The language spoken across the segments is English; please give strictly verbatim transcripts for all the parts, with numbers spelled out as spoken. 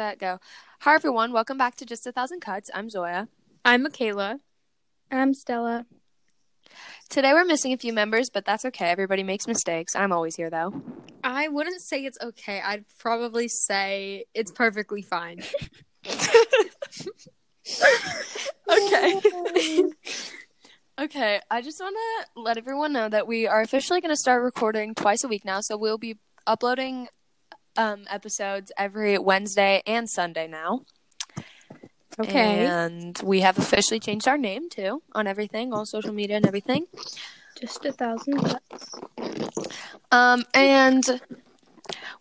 That go. Hi everyone, welcome back to Just a Thousand Cuts. I'm Zoya. I'm Michaela. I'm Stella. Today we're missing a few members, but that's okay. Everybody makes mistakes. I'm always here though. I wouldn't say it's okay. I'd probably say it's perfectly fine. Okay. Okay, I just want to let everyone know that we are officially going to start recording twice a week now, so we'll be uploading um episodes every Wednesday and Sunday now. Okay. And we have officially changed our name too on everything, all social media and everything. Just a thousand cuts. Um and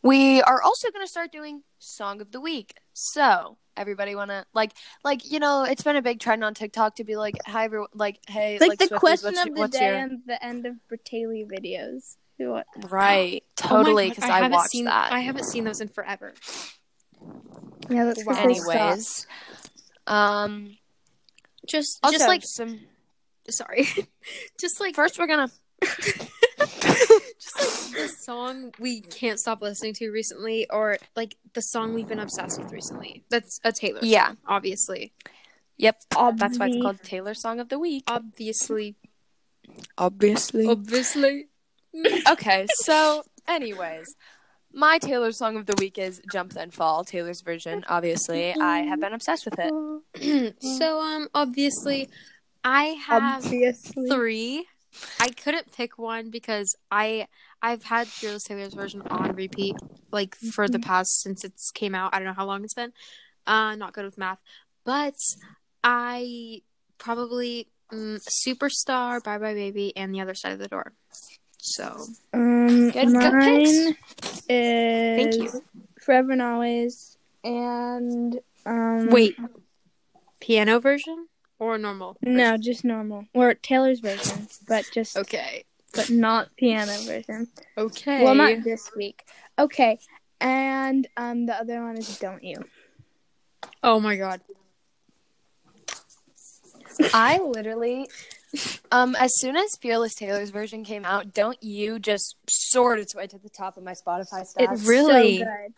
we are also going to start doing Song of the Week. So, everybody want to like like you know, it's been a big trend on TikTok to be like, hi everyone, like hey, like, like the Swifties, question what's, of the day your... and the end of Brittaley videos. What? Right, totally, because oh I, I watched seen, that. I haven't seen those in forever. Yeah, that's wow. Anyways, um, just also, just like some. Sorry, just like first we're gonna. Just like the song we can't stop listening to recently, or like the song we've been obsessed with recently. That's a Taylor. Yeah, song, obviously. Yep, Obvi- that's why it's called Taylor Song of the Week. Obviously. Obviously. Obviously. Okay, so anyways, my Taylor Song of the Week is Jump Then Fall, Taylor's version, obviously. I have been obsessed with it. So, um, obviously, I have obviously. three. I couldn't pick one because I, I've had Fearless Taylor's version on repeat, like, for the past, since it's came out. I don't know how long it's been. Uh, not good with math. But I probably, um, Superstar, Bye Bye Baby, and The Other Side of the Door. So, um, good, mine good picks. Is Thank you. Forever and Always, and um, wait, piano version or normal? Version? No, just normal or Taylor's version, but just okay, but not piano version. Okay, well, not this week. Okay, and um, the other one is Don't You. Oh my god, I literally. Um, as soon as Fearless Taylor's version came out, Don't You just soared its way to the top of my Spotify stats. It really. So good.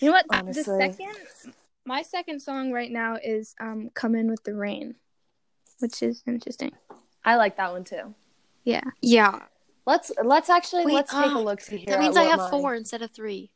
You know what? Honestly. The second, my second song right now is um, "Come In With the Rain," which is interesting. I like that one too. Yeah. Yeah. Let's let's actually Wait, let's oh, take a look. See here. That means I have mine. four instead of three.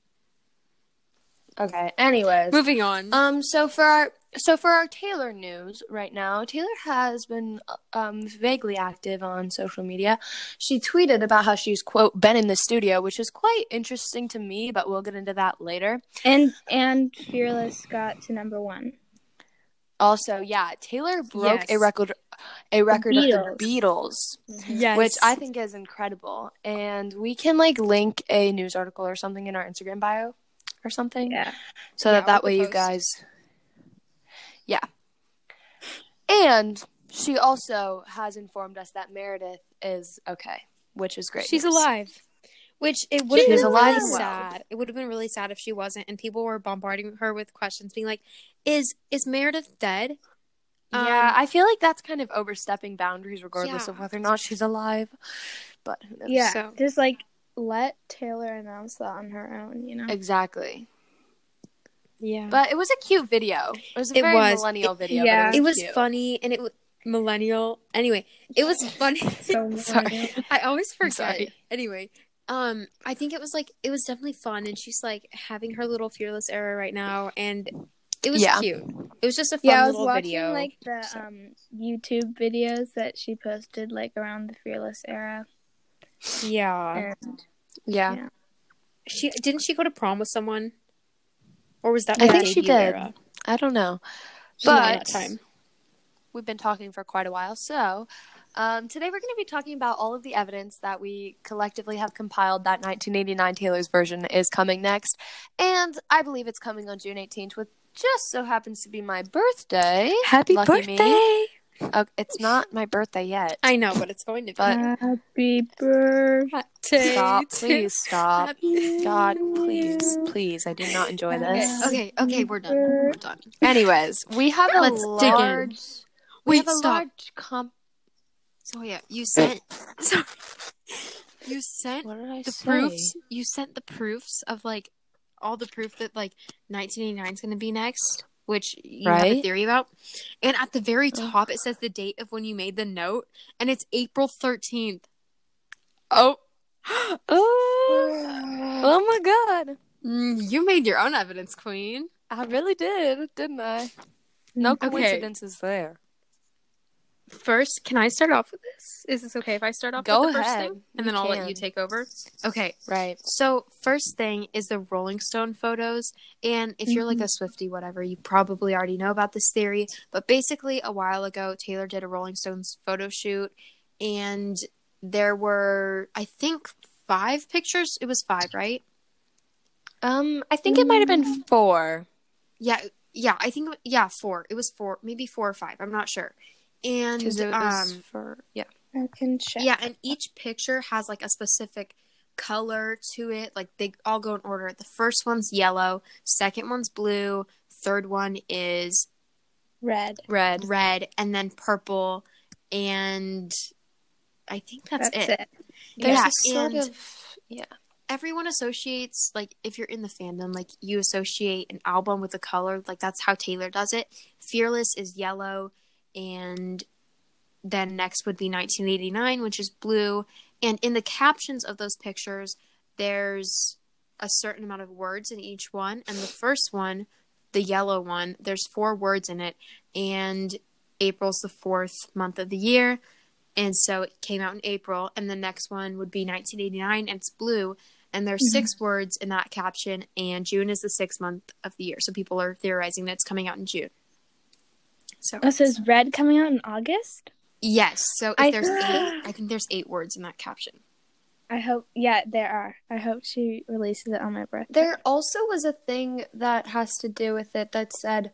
Okay. Anyways, moving on. Um. So for our. So for our Taylor news right now, Taylor has been um, vaguely active on social media. She tweeted about how she's, quote, been in the studio, which is quite interesting to me, but we'll get into that later. And and Fearless got to number one. Also, yeah, Taylor broke yes. a record a record the of the Beatles, yes. which I think is incredible. And we can, like, link a news article or something in our Instagram bio or something. Yeah. So yeah, that, that way you guys... Yeah. And she also has informed us that Meredith is okay, which is great. She's news. alive. Which it would have been really sad. It would have been really sad if she wasn't, and people were bombarding her with questions being like, Is is Meredith dead? Yeah, um, I feel like that's kind of overstepping boundaries regardless yeah. of whether or not she's alive. But who knows? Yeah. So. Just like let Taylor announce that on her own, you know? Exactly. Yeah, but it was a cute video. It was a it very was. millennial it, video. Yeah, but it was, it was funny, and it was millennial. Anyway, it was funny. So sorry, I always forget. Anyway, um, I think it was like it was definitely fun, and she's like having her little Fearless era right now, and it was yeah. cute. It was just a fun yeah, I was little watching, video. Like the so. um YouTube videos that she posted, like around the Fearless era. Yeah, and, yeah. yeah. She didn't she go to prom with someone? Or was that? I think she did. Era? I don't know. She but time. We've been talking for quite a while. So um, today we're going to be talking about all of the evidence that we collectively have compiled that nineteen eighty-nine Taylor's version is coming next. And I believe it's coming on June eighteenth, which just so happens to be my birthday. Happy Lucky birthday. Me. Oh, it's not my birthday yet. I know, but it's going to be. But... Happy birthday. Stop, please, stop. Happy God, please, please. I do not enjoy this. Okay, okay, okay we're done. We're done. Anyways, we have a Let's large... Dig in. We Wait, have a stop. large comp... So, yeah, you sent... Sorry. You sent what did I the say? proofs... You sent the proofs of, like, all the proof that like nineteen eighty-nine is going to be next, which you right? have a theory about. And at the very top, it says the date of when you made the note, and it's April thirteenth. Oh. oh. Oh, my God. You made your own evidence, Queen. I really did, didn't I? No coincidences okay. there. First, can I start off with this? Is this okay if I start off Go with the ahead. First thing? And you then I'll can. Let you take over. Okay. Right. So, first thing is the Rolling Stone photos. And if mm-hmm. you're like a Swiftie, whatever, you probably already know about this theory. But basically, a while ago, Taylor did a Rolling Stones photo shoot. And there were, I think, five pictures. It was five, right? Um, I think mm-hmm. it might have been four. Yeah. Yeah. I think, yeah, four. It was four. Maybe four or five. I'm not sure. And it was um, for, yeah, I can check. Yeah, and each picture has like a specific color to it. Like they all go in order. The first one's yellow, second one's blue, third one is red, red, red, and then purple. And I think that's, that's it. it. There's yeah, a sort and of yeah. Everyone associates, like, if you're in the fandom, like, you associate an album with a color. Like that's how Taylor does it. Fearless is yellow. And then next would be nineteen eighty-nine, which is blue. And in the captions of those pictures, there's a certain amount of words in each one. And the first one, the yellow one, there's four words in it. And April's the fourth month of the year. And so it came out in April. And the next one would be nineteen eighty-nine, and it's blue. And there's mm-hmm. six words in that caption. And June is the sixth month of the year. So people are theorizing that it's coming out in June. So, oh, so is Red coming out in August? Yes. So if I there's th- eight, I think there's eight words in that caption. I hope, yeah, there are. I hope she releases it on my birthday. There also was a thing that has to do with it that said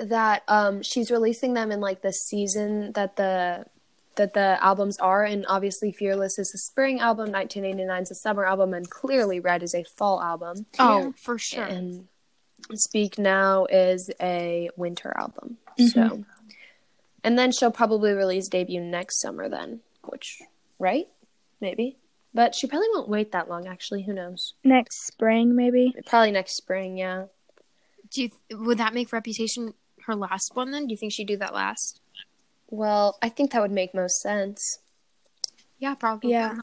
that um, she's releasing them in like the season that the that the albums are, and obviously Fearless is a spring album, nineteen eighty-nine is a summer album, and clearly Red is a fall album. Oh, yeah. For sure. And Speak Now is a winter album. Mm-hmm. So, and then she'll probably release debut next summer then, which, right? Maybe. But she probably won't wait that long, actually. Who knows? Next spring, maybe? Probably next spring, yeah. Do you th- would that make Reputation her last one then? Do you think she'd do that last? Well, I think that would make most sense. Yeah, probably. Yeah.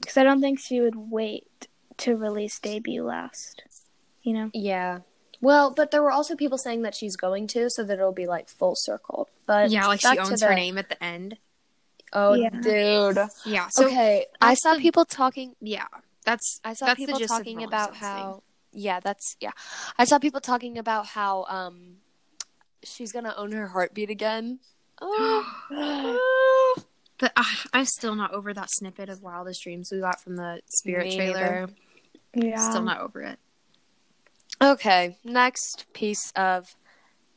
Because I don't think she would wait to release debut last, you know? Yeah. Well, but there were also people saying that she's going to, so that it'll be, like, full circle. But yeah, like, she owns the... her name at the end. Oh, yeah. Dude. Yeah. So okay, I saw the... people talking... Yeah, that's I saw that's people talking about how... Yeah, that's... Yeah. I saw people talking about how um, she's gonna own her heartbeat again. Oh. But uh, I'm still not over that snippet of Wildest Dreams we got from the Spirit Me trailer. Either. Yeah. Still not over it. Okay, next piece of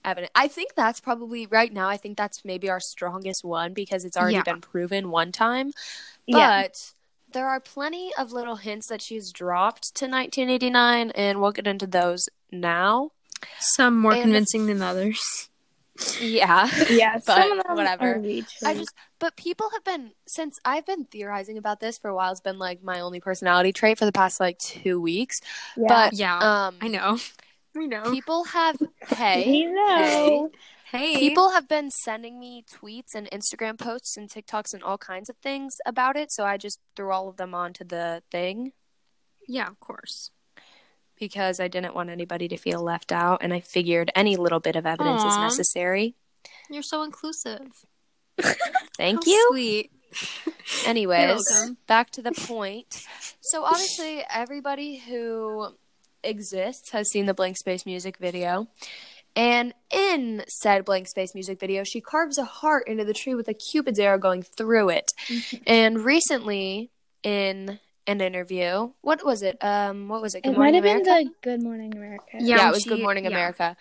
evidence. I think that's probably, right now, I think that's maybe our strongest one because it's already yeah. been proven one time. But yeah. there are plenty of little hints that she's dropped to nineteen eighty-nine, and we'll get into those now. Some more and convincing if- than others. Yeah. Yeah, but some of them whatever. I just but people have been since I've been theorizing about this for a while, it's been like my only personality trait for the past like two weeks. Yeah. But yeah, um I know. We know. People have hey, we know. hey. Hey. People have been sending me tweets and Instagram posts and TikToks and all kinds of things about it, so I just threw all of them onto the thing. Yeah, of course. Because I didn't want anybody to feel left out, and I figured any little bit of evidence Aww. Is necessary. You're so inclusive. Thank How you. Sweet. Anyways, back to the point. So obviously, everybody who exists has seen the Blank Space music video. And in said Blank Space music video, she carves a heart into the tree with a Cupid's arrow going through it. Mm-hmm. And recently, in... an interview. What was it? Um, what was it? Good it might have been the Good Morning America. Yeah, yeah it was she, Good Morning yeah. America.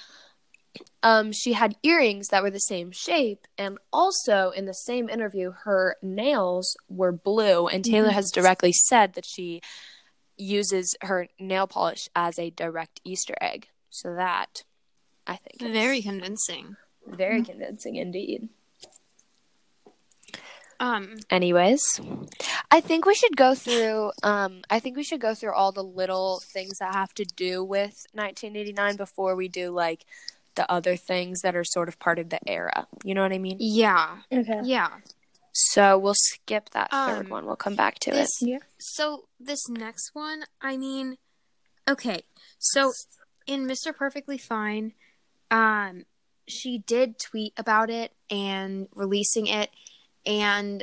Um, she had earrings that were the same shape, and also in the same interview, her nails were blue. And Taylor mm-hmm. has directly said that she uses her nail polish as a direct Easter egg. So that I think very convincing. Very mm-hmm. convincing indeed. Um. Anyways, I think we should go through. Um. I think we should go through all the little things that have to do with nineteen eighty-nine before we do like the other things that are sort of part of the era. You know what I mean? Yeah. Okay. Yeah. So we'll skip that um, third one. We'll come back to this, it. Yeah. So this next one, I mean, okay. So in Mister Perfectly Fine, um, she did tweet about it and releasing it. And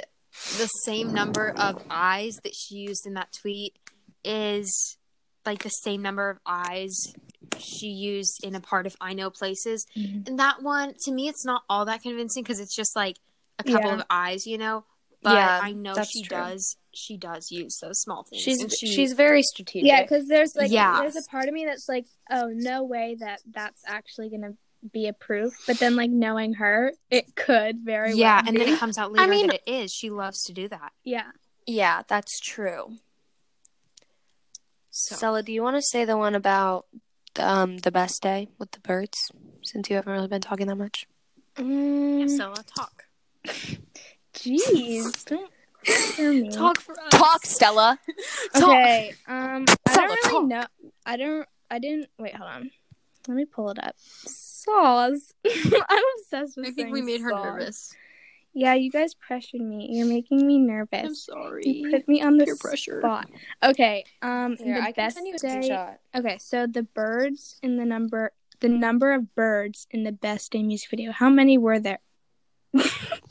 the same number of eyes that she used in that tweet is, like, the same number of eyes she used in a part of I Know Places. Mm-hmm. And that one, to me, it's not all that convincing because it's just, like, a couple yeah. of eyes, you know? But yeah, I know she true. does. She does use those small things. She's, and she, she's very strategic. Yeah, because there's, like, yeah. there's a part of me that's like, oh, no way that that's actually going to be approved, but then like knowing her, it could very well yeah and be. Then it comes out later I mean, that it is. She loves to do that. Yeah yeah that's true. So. Stella, do you want to say the one about um The Best Day with the birds, since you haven't really been talking that much? Mm. Yeah, Stella, talk. Jeez. Don't talk for us. Talk, Stella. Talk. Okay. um Stella, I don't really talk. know I don't I didn't wait hold on let me pull it up. Saws. I'm obsessed with I think we made her saws. nervous. Yeah, you guys pressured me. You're making me nervous. I'm sorry. You put me on the Peer pressure. spot. Okay. Um, Here, the I best can send you day. A okay, so the birds in the number, the number of birds in the Best Day music video. How many were there?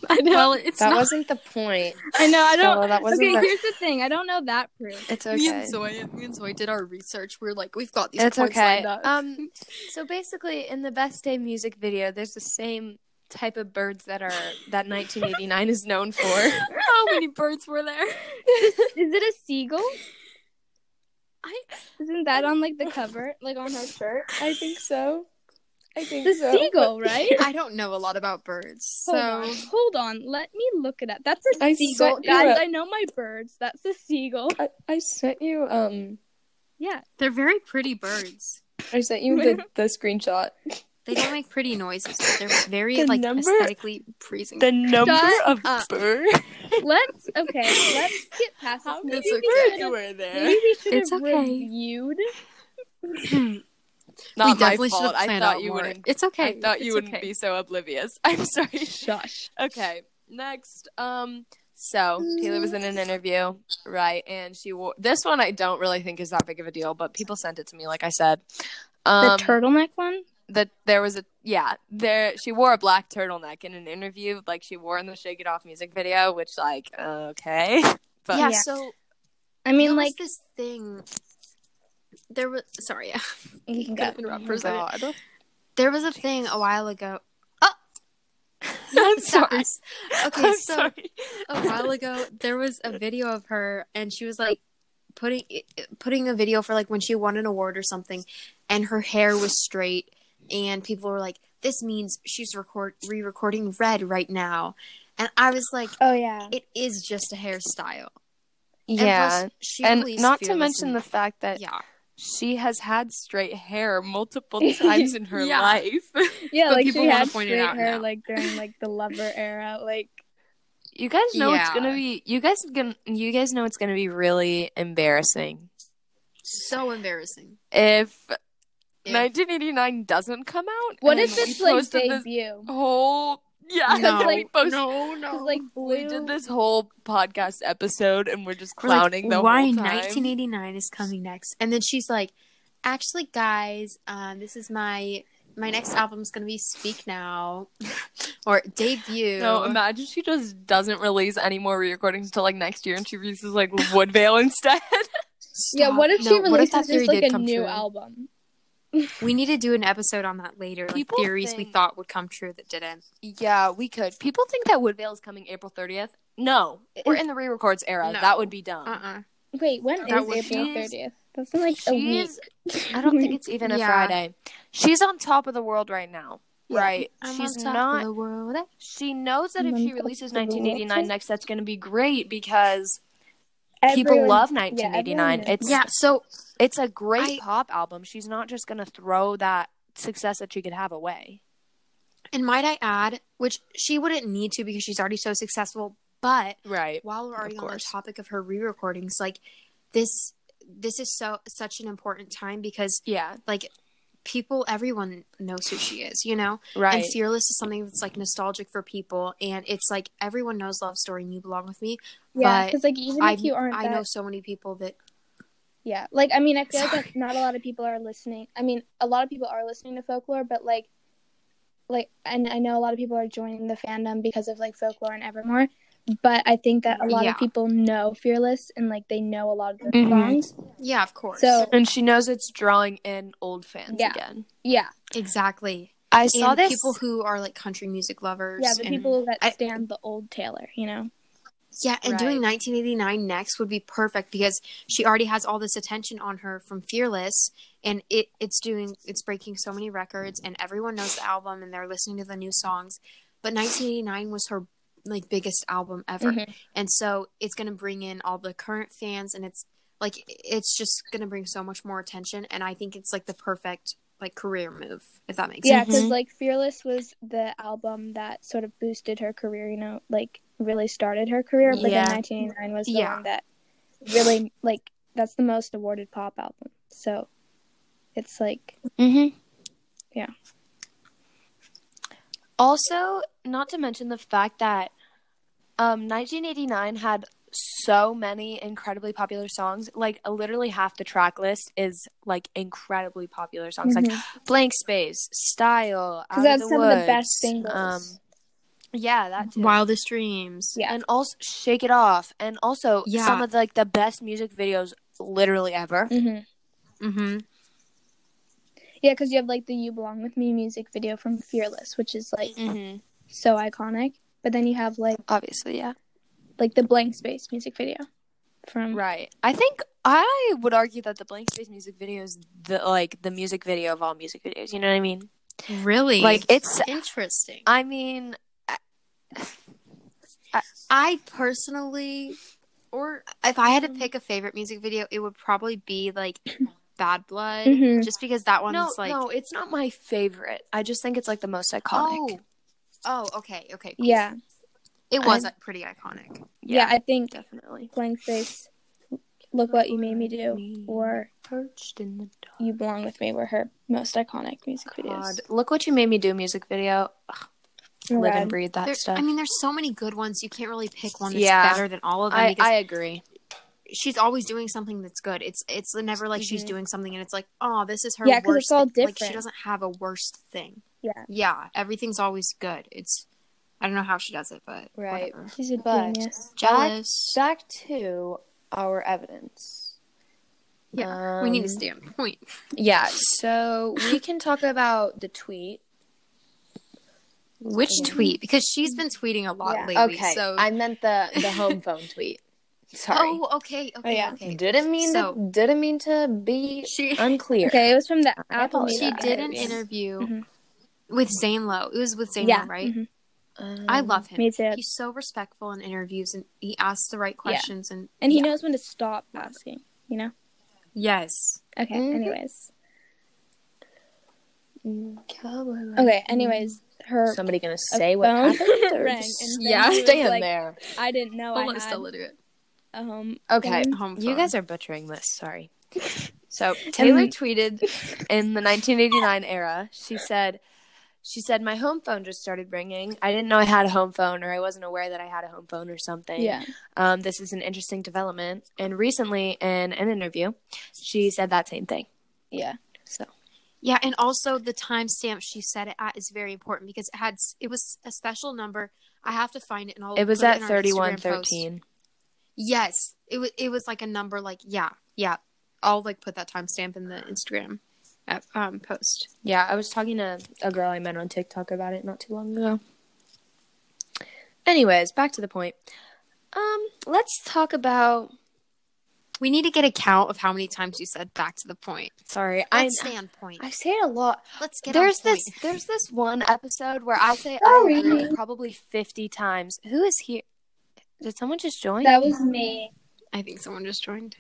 I know. Well, it's that not... wasn't the point. I know. I don't. No, that wasn't okay, the... here's the thing. I don't know that proof. It's okay. Me and Zoe, me and Zoe did our research. We we're like, we've got these. It's points okay. lined up. Um. So basically, in the Best Day music video, there's the same type of birds that are that nineteen eighty-nine is known for. How many birds were there? Is it a seagull? I isn't that on like the cover, like on her shirt? I think so. I think the so. seagull, right? I don't know a lot about birds, so hold on. Hold on. Let me look it up. That's a I seagull, guys. A... I know my birds. That's a seagull. I, I sent you. Um, yeah, they're very pretty birds. I sent you the, the screenshot. They don't make pretty noises, but they're very the like number, aesthetically pleasing. The number Shut of up. birds. Let's okay. Let's get past how many birds were there. Maybe we should have okay. reviewed. Not we definitely my fault. I thought you more. wouldn't. It's okay. I thought it's you wouldn't okay. be so oblivious. I'm sorry. Shush. Okay. Next. Um. So Taylor was in an interview, right? And she wore this one. I don't really think is that big of a deal, but people sent it to me. Like I said, um, the turtleneck one. That there was a yeah. There she wore a black turtleneck in an interview, like she wore in the Shake It Off music video, which like okay, but yeah. yeah. So I mean, like this thing. There was sorry, yeah. You can go. Interrupt for a second. There was a thing a while ago. Oh, I'm sorry. Okay, I'm so sorry. A while ago there was a video of her, and she was like putting putting a video for like when she won an award or something, and her hair was straight, and people were like, "This means she's record re-recording Red right now," and I was like, "Oh yeah, it is just a hairstyle." Yeah, and, plus, she and not to mention and... the fact that yeah. she has had straight hair multiple times in her yeah. life. Yeah, but like people she had point straight it out hair now. Like during like the Lover era. Like you guys know yeah. it's gonna be. You guys gonna. You guys know it's gonna be really embarrassing. So embarrassing. If, if... nineteen eighty-nine doesn't come out, what if it's like debut? Whole. Yeah, no, like, we post- no, no. Like blue- we did this whole podcast episode, and we're just clowning we're like, the why whole time. Why nineteen eighty-nine is coming next? And then she's like, "Actually, guys, um, this is my my next album is gonna be Speak Now or Debut." No, imagine she just doesn't release any more re-recordings until like next year, and she releases like Woodvale instead. Yeah, what if no, she releases just like a new true? album? We need to do an episode on that later. Like people theories think... we thought would come true that didn't. Yeah, we could. People think that Woodvale is coming April thirtieth. No. It's... We're in the re-records era. No. That would be dumb. Uh-uh. Wait, when that is April thirtieth? That's in like a week. I don't think it's even a yeah. Friday. She's on top of the world right now. Yeah. Right? I'm She's on top not... of the world. She knows that I'm if she releases nineteen eighty-nine next, that's going to be great because... Everyone, people love nineteen eighty-nine. Yeah, it's yeah, so it's a great I, pop album. She's not just gonna throw that success that she could have away. And might I add, which she wouldn't need to because she's already so successful. But right. while we're already on the topic of her re-recordings, like this, this is so such an important time because yeah, like people, everyone knows who she is, you know? Right. And Fearless is something that's like nostalgic for people, and it's like everyone knows Love Story and You Belong with Me. Yeah, because like even I, if you aren't, I that... know so many people that. Yeah, like I mean, I feel Sorry. like not a lot of people are listening. I mean, a lot of people are listening to Folklore, but like, like, and I know a lot of people are joining the fandom because of like Folklore and Evermore. But I think that a lot yeah. of people know Fearless, and, like, they know a lot of the mm-hmm. songs. Yeah, of course. So, and she knows it's drawing in old fans yeah. again. Yeah. Exactly. I and saw this. People who are, like, country music lovers. Yeah, the and people that I, stand the old Taylor, you know? Yeah, and right. doing nineteen eighty-nine next would be perfect because she already has all this attention on her from Fearless, and it, it's doing it's breaking so many records, and everyone knows the album, and they're listening to the new songs. But nineteen eighty-nine was her like biggest album ever, mm-hmm. and so it's gonna bring in all the current fans, and it's like it's just gonna bring so much more attention, and I think it's like the perfect like career move, if that makes yeah, sense. Yeah, because like Fearless was the album that sort of boosted her career, you know, like really started her career. But yeah. then nineteen eighty-nine was the yeah. one that really like that's the most awarded pop album. So it's like, mm-hmm. yeah. Also, not to mention the fact that um, nineteen eighty-nine had so many incredibly popular songs. Like, literally half the track list is, like, incredibly popular songs. Mm-hmm. Like, Blank Space, Style, Out of the Woods. Because that's some of the best singles. Um, yeah, that too. Wildest Dreams. Yeah. And also Shake It Off. And also yeah. some of, the, like, the best music videos literally ever. Mm-hmm. Mm-hmm. Yeah, because you have, like, the You Belong With Me music video from Fearless, which is, like, mm-hmm. so iconic. But then you have, like... Obviously, yeah. Like, the Blank Space music video from... Right. I think I would argue that the Blank Space music video is, the, like, the music video of all music videos. You know what I mean? Really? Like, it's... Interesting. I mean... I, I, I personally... Or if I had to pick a favorite music video, it would probably be, like... Bad Blood, mm-hmm. just because that one's no, like... No, it's not my favorite. I just think it's, like, the most iconic. Oh, oh okay, okay. Cool. Yeah. It was I'm... pretty iconic. Yeah, yeah, I think... Definitely. Blank Space, Look What You Made Me Do, or... Perched in the Dark. You Belong With Me were her most iconic music God. videos. Look What You Made Me Do music video. Ugh. Live Red. and breathe that there, stuff. I mean, there's so many good ones. You can't really pick one that's yeah. better than all of them. I, I agree. She's always doing something that's good. It's it's never like mm-hmm. she's doing something and it's like, oh, this is her yeah, worst. Yeah, because it's all thing. different. Like, she doesn't have a worst thing. Yeah. Yeah, everything's always good. It's, I don't know how she does it, but right. whatever. She's a but genius. Jealous. Back, back to our evidence. Yeah, um, we need to stay on point. Yeah, so we can talk about the tweet. Which mm-hmm. tweet? Because she's been tweeting a lot yeah. lately. Okay, so... I meant the, the home phone tweet. Sorry. Oh, okay, okay, oh, yeah. okay. Didn't mean so, to, didn't mean to be she, unclear. Okay, it was from the Apple. She did an interview mm-hmm. with Zane Lowe. It was with Zane yeah. Lowe, right? Mm-hmm. Um, I love him. Me too. He's so respectful in interviews, and he asks the right questions, yeah. and and he yeah. knows when to stop asking. You know. Yes. Okay. Mm-hmm. Anyways. Okay. Anyways. Her Somebody gonna say what happened? Rang, and yeah. Stay in like, there. I didn't know. I was still illiterate. Um, okay, home phone. You guys are butchering this, sorry. So, Taylor tweeted in the nineteen eighty-nine era, she said, she said, my home phone just started ringing. I didn't know I had a home phone, or I wasn't aware that I had a home phone or something. Yeah. Um, this is an interesting development. And recently, in an interview, she said that same thing. Yeah. So. Yeah, and also the timestamp she said it at is very important because it had it was a special number. I have to find it, and I'll It was at thirty-one thirteen. Yes, it was. It was like a number. Like yeah, yeah. I'll like put that timestamp in the Instagram at, um, post. Yeah, I was talking to a girl I met on TikTok about it not too long ago. Anyways, back to the point. Um, let's talk about. We need to get a count of how many times you said "back to the point." Sorry, I stay on point. I say it a lot. Let's get. There's on this. Point. There's this one episode where I say Sorry. I heard it probably fifty times. Who is here? Did someone just join? That was me. I think someone just joined.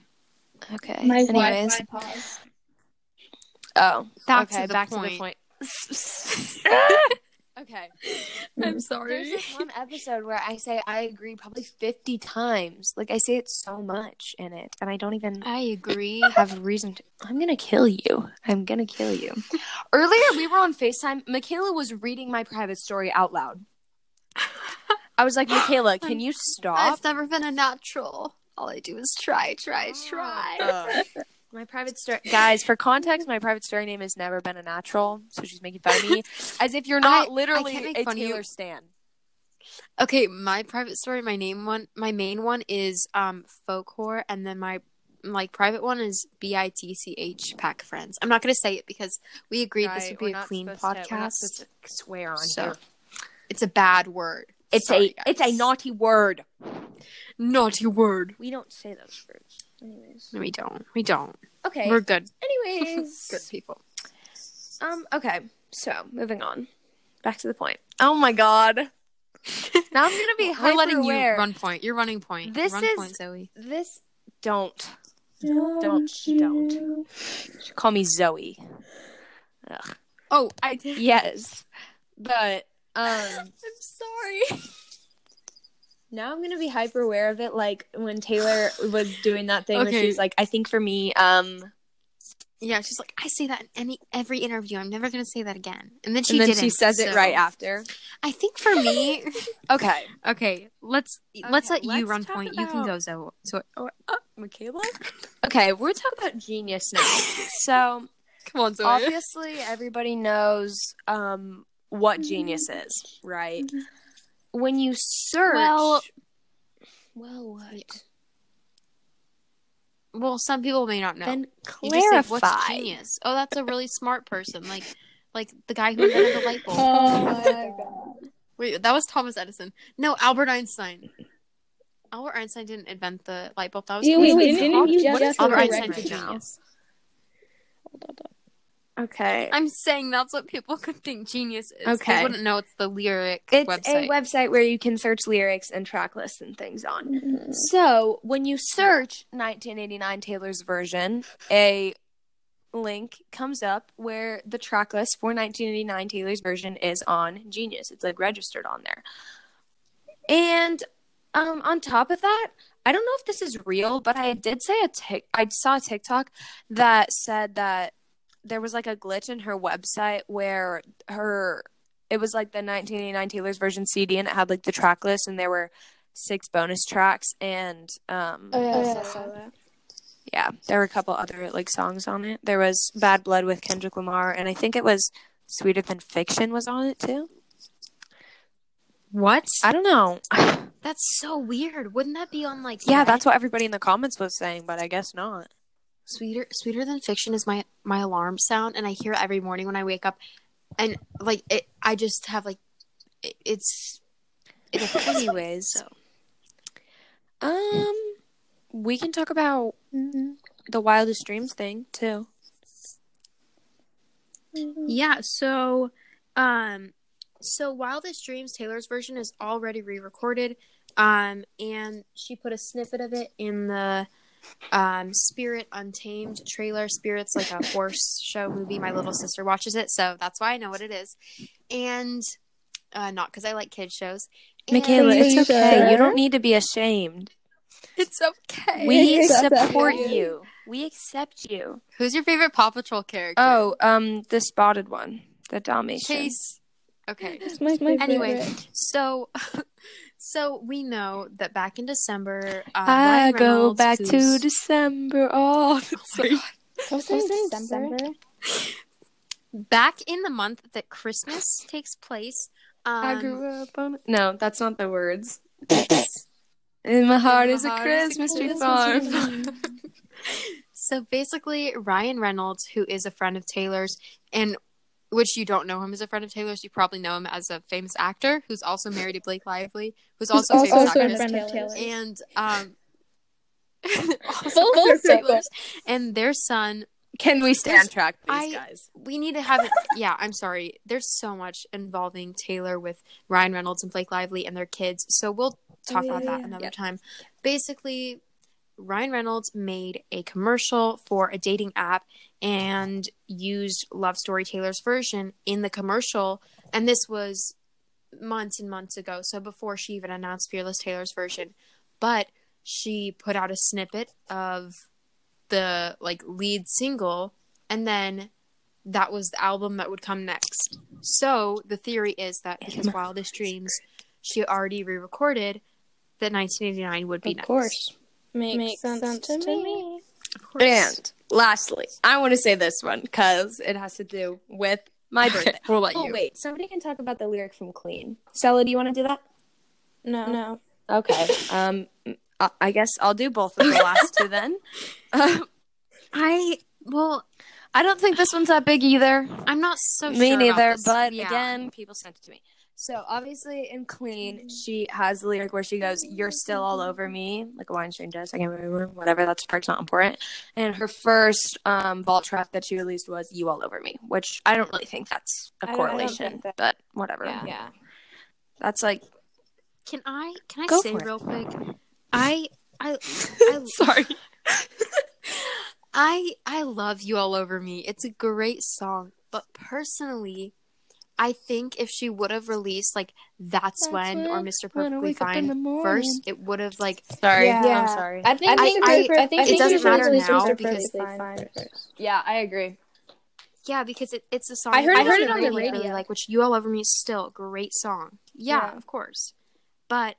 Okay. My Anyways. Wi-Fi pause. Oh. Back okay, to the back point. To the point. Okay. I'm sorry. There's this one episode where I say I agree probably fifty times. Like, I say it so much in it, and I don't even I agree. have reason to. I'm going to kill you. I'm going to kill you. Earlier, we were on FaceTime. Michaela was reading my private story out loud. I was like, Michaela, can you stop? I've never been a natural. All I do is try, try, try. Oh, uh. My private story, guys, for context, my private story name has never been a natural, so she's making fun of me. As if you're not I, literally I a Taylor stan. Okay, my private story, my name one, my main one is um Folklore, and then my like private one is B I T C H Pack Friends. I'm not going to say it because we agreed right, this would be a clean podcast. To, we're not supposed to swear on so, here. It's a bad word. It's Sorry, a guys. It's a naughty word. Naughty word. We don't say those words. Anyways. No, we don't. We don't. Okay. We're good. Anyways. Good people. Um, okay. So, moving on. Back to the point. Oh my god. Now I'm going to be hyper aware. We're letting you run point. You're running point. This run is... point, Zoe. This... Don't. Don't. Don't. You. Don't. Call me Zoe. Ugh. Oh, I did. Yes. But, um... I'm sorry. Now I'm going to be hyper aware of it, like when Taylor was doing that thing okay. where she's like, I think for me, um... Yeah, she's like, I say that in any every interview. I'm never going to say that again. And then she did And then she says so. It right after. I think for me... okay. Okay, let's okay, let's let let's you run point. About... You can go, Zoe. So, oh, oh, Michaela? Okay, we're talking about Genius now. So, come on, Zoe. Obviously, everybody knows um, what Genius is, right? When you search, well, well, what? Yeah. Well, some people may not know. Then clarify. Say, what's Genius? Oh, that's a really smart person, like, like the guy who invented the light bulb. Oh my god! Wait, that was Thomas Edison. No, Albert Einstein. Albert Einstein didn't invent the light bulb. That was yeah, wait, wait, didn't you just what is Albert Einstein's right genius? Now? Okay. I'm saying that's what people could think Genius is. Okay. They wouldn't know it's the lyric it's website. It's a website where you can search lyrics and track lists and things on. Mm-hmm. So, when you search nineteen eighty-nine Taylor's version, a link comes up where the track list for nineteen eighty-nine Taylor's version is on Genius. It's, like, registered on there. And um, on top of that, I don't know if this is real, but I did say a tic- I saw a TikTok that said that there was, like, a glitch in her website where her – it was, like, the nineteen eighty-nine Taylor's version C D, and it had, like, the track list, and there were six bonus tracks, and um, – Oh, yeah, yeah, I saw that. Yeah, there were a couple other, like, songs on it. There was Bad Blood with Kendrick Lamar, and I think it was Sweeter Than Fiction was on it, too. What? I don't know. That's so weird. Wouldn't that be on, like – Yeah, that's what everybody in the comments was saying, but I guess not. Sweeter sweeter than fiction is my, my alarm sound, and I hear it every morning when I wake up, and like it, I just have like it, it's it anyways. So, um, we can talk about mm-hmm. the Wildest Dreams thing too. Mm-hmm. Yeah. So, um, so Wildest Dreams Taylor's version is already re-recorded, um, and she put a snippet of it in the. Um, Spirit Untamed trailer. Spirit's like a horse show movie. My little sister watches it, so that's why I know what it is. And uh, not because I like kid shows. And Michaela, it's okay. You don't need to be ashamed. It's okay. We support you. We accept you. Who's your favorite Paw Patrol character? Oh, um, the spotted one, the Dalmatian. Chase. Okay. That's my, my anyway, favorite. so. So we know that back in December, um, I Ryan go Reynolds, back who's... to December. Oh, that's oh my God. Was that in December? Back in the month that Christmas takes place. Um... I grew up on. No, that's not the words. In my heart, in my is, heart a is a Christmas tree farm. So basically, Ryan Reynolds, who is a friend of Taylor's, and. Which you don't know him as a friend of Taylor's. You probably know him as a famous actor who's also married to Blake Lively, who's also a famous actress. Also a friend of Taylor's. And, um, also both Taylor's. And their son. Can we stand track, please, I, guys? We need to have it. Yeah, I'm sorry. There's so much involving Taylor with Ryan Reynolds and Blake Lively and their kids. So we'll talk yeah, about that yeah, another yeah. time. Basically, Ryan Reynolds made a commercial for a dating app and used Love Story, Taylor's version, in the commercial. And this was months and months ago, so before she even announced Fearless, Taylor's version. But she put out a snippet of the, like, lead single, and then that was the album that would come next. So the theory is that because Wildest Dreams, she already re-recorded, that nineteen eighty-nine would be next. Of course. Makes, Makes sense, sense to, to me. me. Of course. And lastly, I want to say this one because it has to do with my birthday. We'll let you. Oh, wait. Somebody can talk about the lyric from Clean. Stella, do you want to do that? No. No. Okay. um, I guess I'll do both of the last two then. Um, I, well... I don't think this one's that big either. I'm not so me sure. Me neither, about this. But yeah. Again, people sent it to me. So obviously in Clean, she has the lyric where she goes, "You're still all over me," like a Wine Stream does. I can't remember, whatever. That's part's not important. And her first um, vault track that she released was "You All Over Me," which I don't really think that's a I correlation, that... but whatever. Yeah. yeah, that's like. Can I can I Go say real quick? I I, I... sorry. I I love You All Over Me. It's a great song. But personally, I think if she would have released, like, That's, That's When, when or Mister Perfectly Fine first, it would have, like... Sorry. Yeah. Yeah. I'm sorry. I think, I, I, I, I think it doesn't matter now because... Fine. Yeah, I agree. Yeah, because it, it's a song... I heard, I heard it on really, the radio. Really like, which You All Over Me is still a great song. Yeah, yeah, of course. But...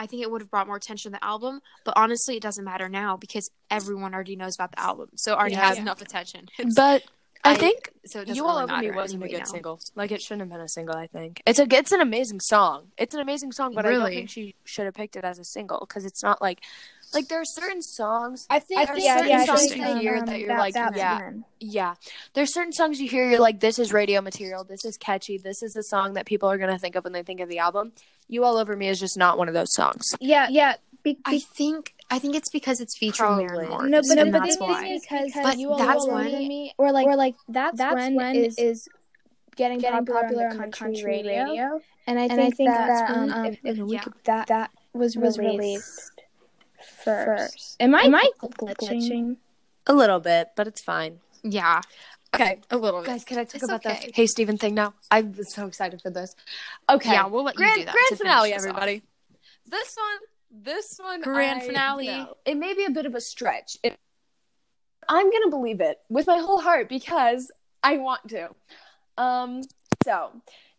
I think it would have brought more attention to the album, but honestly, it doesn't matter now because everyone already knows about the album, so it already yeah, has yeah. enough attention. It's, but I, I think so it You All Over Me wasn't a good now. single. Like, it shouldn't have been a single, I think. It's a it's an amazing song. It's an amazing song, but really? I don't think she should have picked it as a single because it's not like... Like, there are certain songs... I think there are yeah, certain yeah, songs you hear um, that you're that, like, that yeah, one. yeah. There's certain songs you hear, you're like, this is radio material, this is catchy, this is the song that people are going to think of when they think of the album. You All Over Me is just not one of those songs. Yeah, yeah. Be- be- I think I think it's because it's featuring Mary Morris. No, but, no, but that's why. It's because but You All That's All Over when, Me, or like, or like That's, that's When, when is, is getting, getting popular on the country, country radio. radio. And I and think, I think that, that, um, um, if, if yeah. could, that that was released... released. First. Am I, Am I glitching? glitching? A little bit, but it's fine. Yeah. Okay, a little bit. Guys, can I talk it's about okay. the Hey Steven thing now? I was so excited for this. Okay. Yeah, we'll let grand, you do that. Grand finale, everybody. Off. This one, this one. Grand I, finale. You know, it may be a bit of a stretch. It, I'm going to believe it with my whole heart because I want to. Um. So...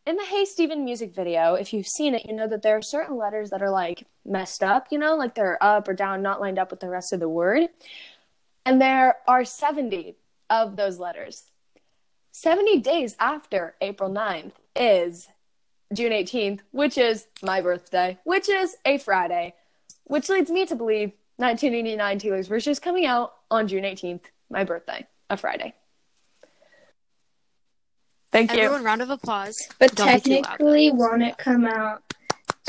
In the Hey Steven music video, if you've seen it, you know that there are certain letters that are, like, messed up, you know? Like, they're up or down, not lined up with the rest of the word. And there are seventy of those letters. seventy days after April ninth is June eighteenth, which is my birthday, which is a Friday, which leads me to believe nineteen eighty-nine Taylor's version is coming out on June eighteenth, my birthday, a Friday. Thank Everyone, you. Everyone, round of applause. But Don't technically, won't it come out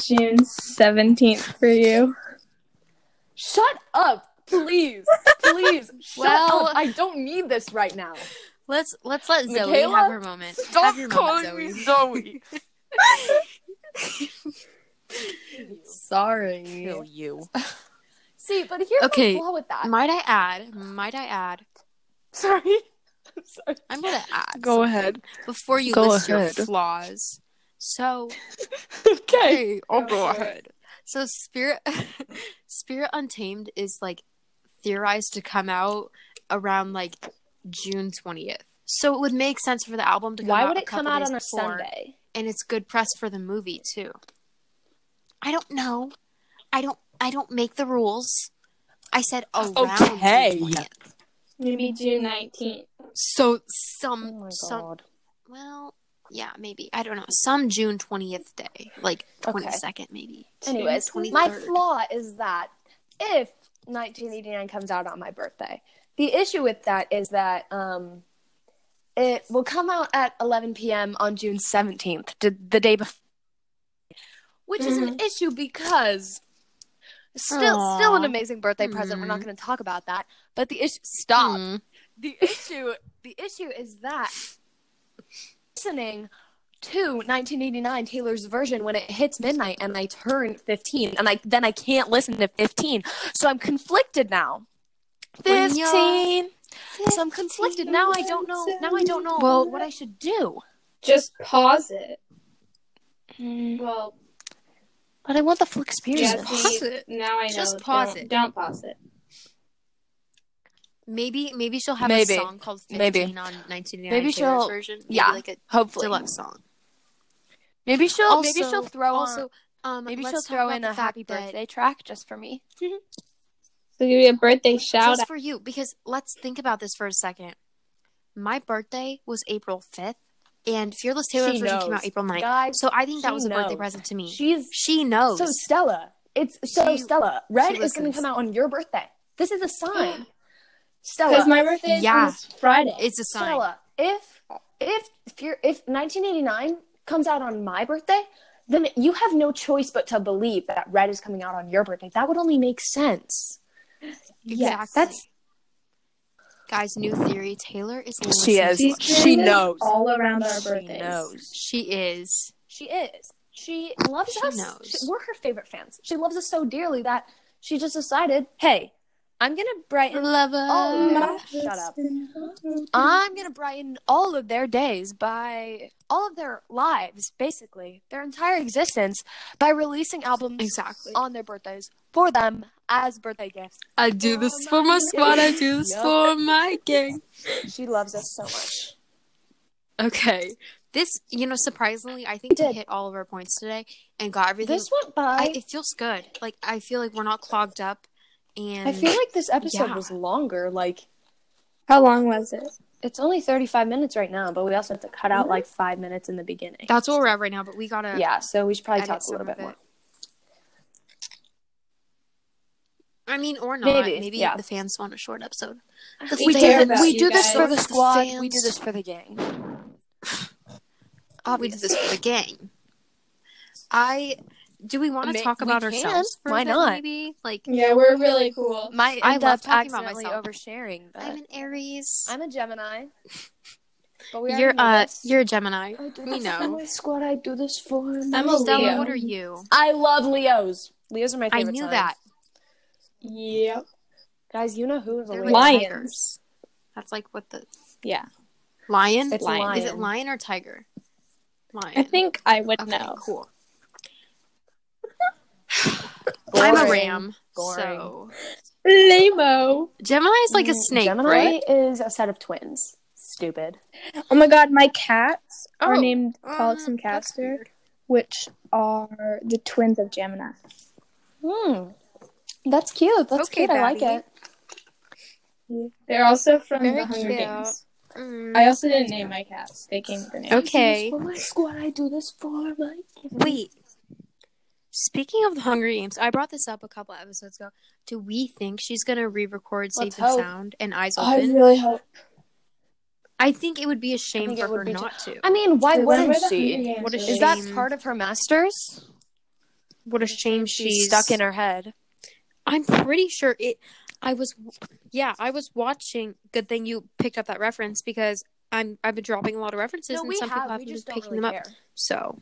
June seventeenth for you? Shut up, please. Please, shut well, up. I don't need this right now. Let's let's let Michaela, Zoe have her moment. Stop have calling moment, Zoe. me Zoe. Sorry. Kill you. See, but here's okay. the flaw with that. Might I add, might I add. Sorry. I'm, sorry. I'm gonna add. Go ahead before you go list ahead. your flaws. So okay, I'll go ahead. So Spirit, Spirit Untamed is like theorized to come out around like June twentieth. So it would make sense for the album to come Why out. Why would it a come out on a Sunday? And it's good press for the movie too. I don't know. I don't. I don't make the rules. I said around okay. June twentieth. Maybe June nineteenth. So some oh some well yeah maybe I don't know some June twentieth day like twenty-second okay. maybe. Anyways, twenty-third. My flaw is that if nineteen eighty-nine comes out on my birthday, the issue with that is that um it will come out at eleven p.m. on June seventeenth, the day before, which mm-hmm. is an issue because. Still, Aww. still an amazing birthday mm. present. We're not going to talk about that. But the issue, stop. Mm. The issue, the issue is that listening to nineteen eighty-nine, Taylor's version, when it hits midnight and I turn fifteen, and I then I can't listen to fifteen. So I'm conflicted now. fifteen. So I'm conflicted now. I don't know. Now I don't know well, what I should do. Just pause it. Mm. Well, but I want the full experience. Just pause it. Now I know. Just pause don't, it. Don't pause it. Maybe maybe she'll have maybe. a song called fifteen maybe. on nineteen eighty-nine version. Maybe yeah, like a hopefully. deluxe song. Maybe she'll also, maybe she'll throw also on, um maybe she'll throw in a happy birthday track just for me. Mm-hmm. So give me a birthday shout just out for you, because let's think about this for a second. My birthday was April fifth, and Fearless Taylor's she version knows. came out April ninth. God, so I think that was a knows. birthday present to me. She's she knows. So Stella, it's so she, Stella. Red is going to come out on your birthday. This is a sign. Stella, because my birthday is yeah. Friday. It's a sign. Stella, if if if, you're, if nineteen eighty-nine comes out on my birthday, then you have no choice but to believe that Red is coming out on your birthday. That would only make sense. Exactly. Yes, that's guys. New theory. Taylor is. She is. She, she knows all around our birthdays. She knows. She is. She is. She loves she us. Knows. She knows. We're her favorite fans. She loves us so dearly that she just decided, hey. I'm going to brighten Lover. all my, shut up. I'm going to brighten all of their days by all of their lives, basically, their entire existence, by releasing albums exactly. on their birthdays for them as birthday gifts. I do this oh, for my, my squad. I do this yep. for my gang. She loves us so much. Okay. This, you know, surprisingly, I think we, we hit all of our points today and got everything. This went by. I, it feels good. Like, I feel like we're not clogged up. And I feel like this episode yeah. was longer. Like, how long was it? It's only thirty-five minutes right now, but we also have to cut out mm-hmm. like five minutes in the beginning. That's where we're at right now, but we gotta yeah. So we should probably talk a little bit more. I mean, or not? Maybe, Maybe yeah. the fans want a short episode. The we do, the, we do this for the squad. The we do this for the gang. oh, we do this for the gang. I. Do we want to I mean, talk about ourselves? For Why not? Maybe? Like, yeah, we're really cool. My, I love talking about myself. Oversharing. But... I'm an Aries. I'm a Gemini. But we you're uh, you're a Gemini. I do this we know. For my squad, I do this for. Me. I'm a Stella, Leo. What are you? I love Leos. Leos are my favorite. I knew signs. that. Yep. Guys, you know who is a Leo? Like lions. That's like what the yeah. Lion. It's lion. Is it lion or tiger? Lion. I think I would okay, know. Cool. Boring. I'm a ram. Boring. So Lamo. Gemini is like a snake. Gemini right? is a set of twins. Stupid. Oh my god, my cats oh, are named um, Pollux and Castor, which are the twins of Gemini. Hmm. That's cute. That's okay, cute. Daddy. I like it. They're also from Very the Hunger cute. Games. Mm. I also didn't name my cats. They came with their names. Okay. For my squad, I do this for my Wait. Speaking of the Hunger Games, I brought this up a couple episodes ago. Do we think she's going to re-record Safe and Sound and Eyes Open? I really hope. I think it would be a shame for her not to. I mean, why wouldn't she? What a shame. Is that part of her master's? What a shame she's stuck in her head. I'm pretty sure it... I was... Yeah, I was watching... Good thing you picked up that reference, because I'm, I've been dropping a lot of references, and some people have been picking them up. So...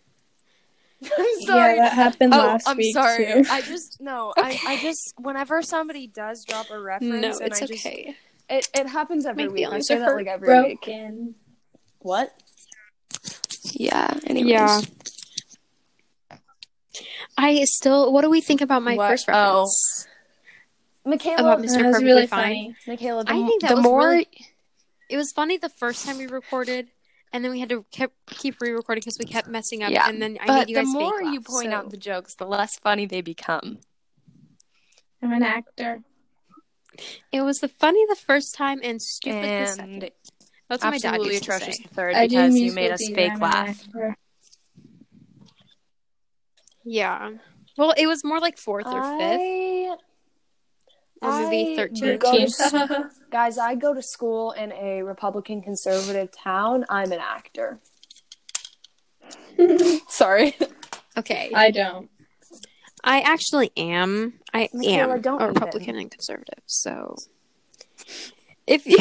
I'm sorry. Yeah, that happened oh, last I'm week, sorry. Too. I just, no, okay. I, I just, whenever somebody does drop a reference, no, and it's I just, okay. It, it happens every Make week. I say that, like, every broken. week. What? Yeah, anyways. Yeah. I still, what do we think about my what? first reference? Oh. Michaela, about Mister Perfectly really Fine. Michaela, the, I think that the was more, really, it was funny the first time we recorded. And then we had to keep, keep re-recording because we kept messing up. Yeah. And then I but made you guys fake laugh. But the more you point so. out the jokes, the less funny they become. I'm an actor. It was the funny the first time and stupid and the second. That's what my dad used to say. Absolutely atrocious the third, because you made us fake laugh. Yeah. Well, it was more like fourth or I... fifth. Or maybe thirteen. To, guys, I go to school in a Republican conservative town. I'm an actor. Sorry. Okay. I don't. I actually am. I Michaela, am don't a Republican even. and conservative. So if you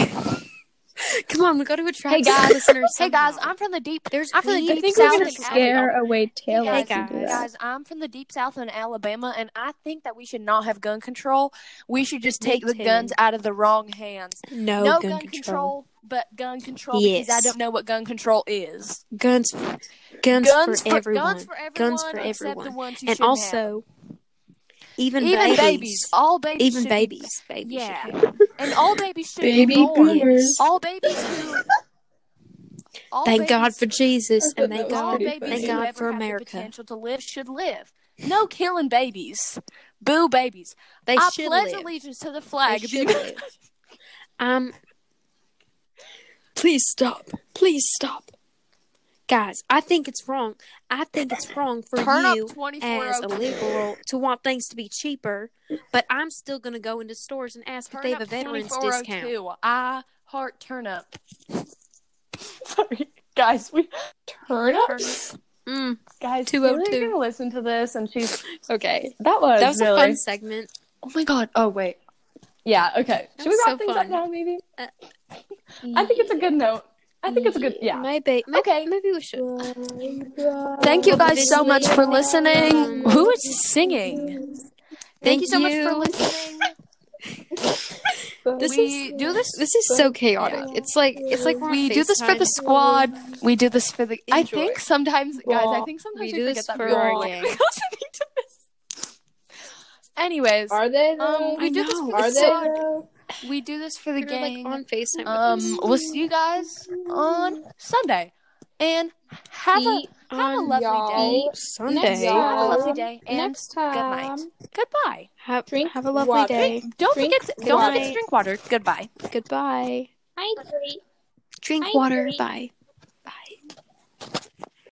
Come on, we got to attract hey guys. listeners. Hey guys, I'm from the deep. There's I'm from the deep I think south we're gonna scare Alabama. away Taylor. Hey guys, guys, I'm from the deep south in Alabama, and I think that we should not have gun control. We should just take the guns out of the wrong hands. No, no gun, gun control. control, but gun control yes. because I don't know what gun control is. Guns, guns, guns for, for everyone. Guns for everyone. Guns for everyone. The ones you and also. Have. Even, even babies. babies, all babies, even should, babies, babies, yeah, and all babies should baby be born. Boomers. All babies who, all thank babies, God for Jesus, and thank God, thank God for America. Potential to live should live. No killing babies, boo babies. They I should pledge live. allegiance to the flag. They should live. Um, please stop, please stop. Guys, I think it's wrong. I think it's wrong for Turn you as a liberal to want things to be cheaper, but I'm still going to go into stores and ask turn if they have a veterans discount. I heart turn up. Sorry, guys, we turn up. Turn up. Mm. Guys, two oh two Taylor's going to listen to this, and she's okay. That was that was really... a fun segment. Oh my God! Oh wait, yeah, okay. That Should we wrap so things fun. up now? Maybe. Uh, I think it's a good note. I think it's a good, yeah. Maybe, maybe okay. Maybe we should. Thank you guys so much for listening. Um, Who is singing? Thank, thank you so much for listening. this we is do this. This is so chaotic. It's like it's like we do this for the squad. We do this for the. Enjoy. I think sometimes, guys. I think sometimes we, we do this for our gang. Anyways, are they? Though? Um, we I do know. this for are the squad. Though? We do this for the We're gang like on FaceTime. Um, we'll see you guys on Sunday, and have see a have a lovely day. Sunday, have a lovely day. And next time, good night. Goodbye. Have drink have a lovely water. day. Drink, don't drink forget to, don't forget to drink water. Goodbye. Goodbye. Bye. Drink Bye. water. Bye.